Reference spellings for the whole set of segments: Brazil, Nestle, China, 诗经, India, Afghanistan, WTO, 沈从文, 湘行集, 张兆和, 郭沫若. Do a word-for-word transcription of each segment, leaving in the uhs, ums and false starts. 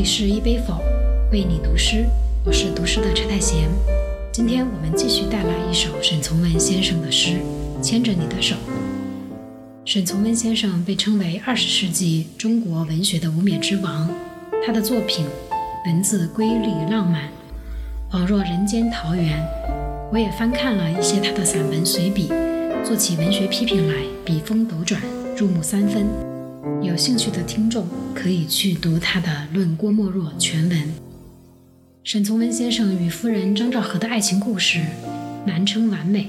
里是一杯否，为你读诗，我是读诗的陈太贤。今天我们继续带来一首沈从文先生的诗，牵着你的手。沈从文先生被称为二十世纪中国文学的无冕之王，他的作品文字瑰丽浪漫，恍若人间桃源。我也翻看了一些他的散文随笔，做起文学批评来笔锋斗转，入木三分。有兴趣的听众可以去读他的《论郭沫若》全文。沈从文先生与夫人张兆和的爱情故事难称完美，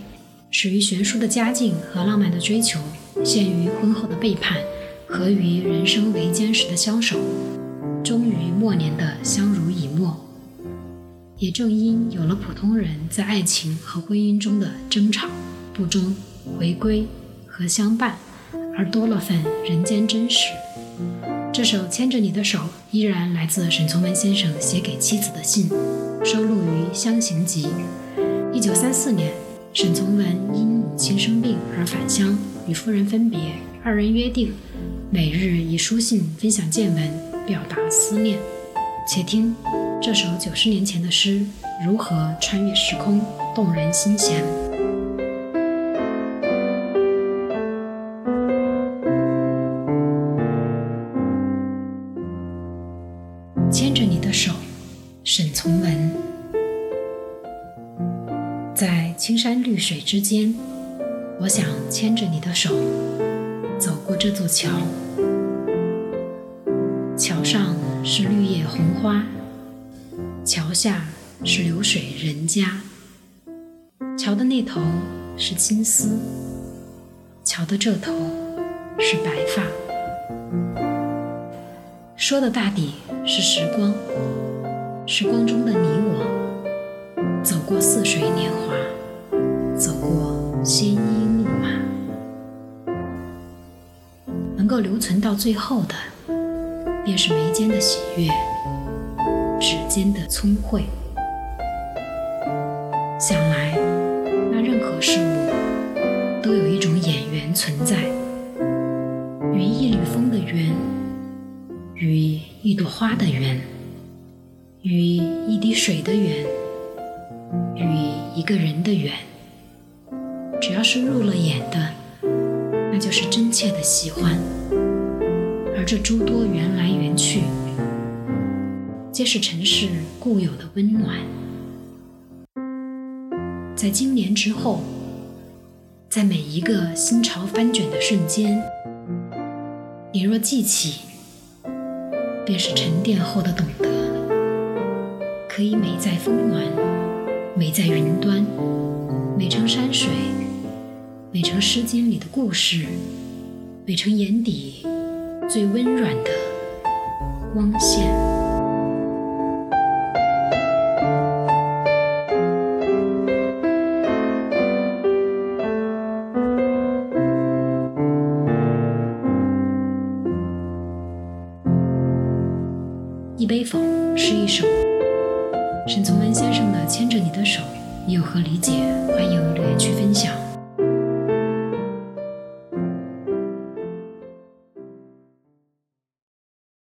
始于悬殊的家境和浪漫的追求，陷于婚后的背叛，合于人生维艰时的消瘦，终于末年的相濡以沫。也正因有了普通人在爱情和婚姻中的争吵、不忠、回归和相伴，而多了份人间真实。这首《牵着你的手》依然来自沈从文先生写给妻子的信，收录于《湘行集》。一九三四年，沈从文因母亲生病而返乡，与夫人分别，二人约定每日以书信分享见闻，表达思念。且听这首九十年前的诗如何穿越时空，动人心弦。牵着你的手，沈从文。在青山绿水之间，我想牵着你的手走过这座桥，桥上是绿叶红花，桥下是流水人家，桥的那头是青丝，桥的这头是白发。说的大抵是时光，时光中的你我，走过似水年华，走过鲜衣怒马。能够留存到最后的，便是眉间的喜悦，指尖的聪慧。想来，那任何事物都有一种眼缘存在，与一缕风的缘，与一朵花的缘，与一滴水的缘，与一个人的缘。只要是入了眼的，那就是真切的喜欢。而这诸多缘来缘去，皆是尘世固有的温暖。在经年之后，在每一个心潮翻卷的瞬间，你若记起，便是沉淀后的懂得，可以美在峰峦，美在云端，美成山水，美成《诗经》里的故事，美成眼底最温软的光线。一杯否是一首，沈从文先生的《牵着你的手》，你有何理解？欢迎留言区分享。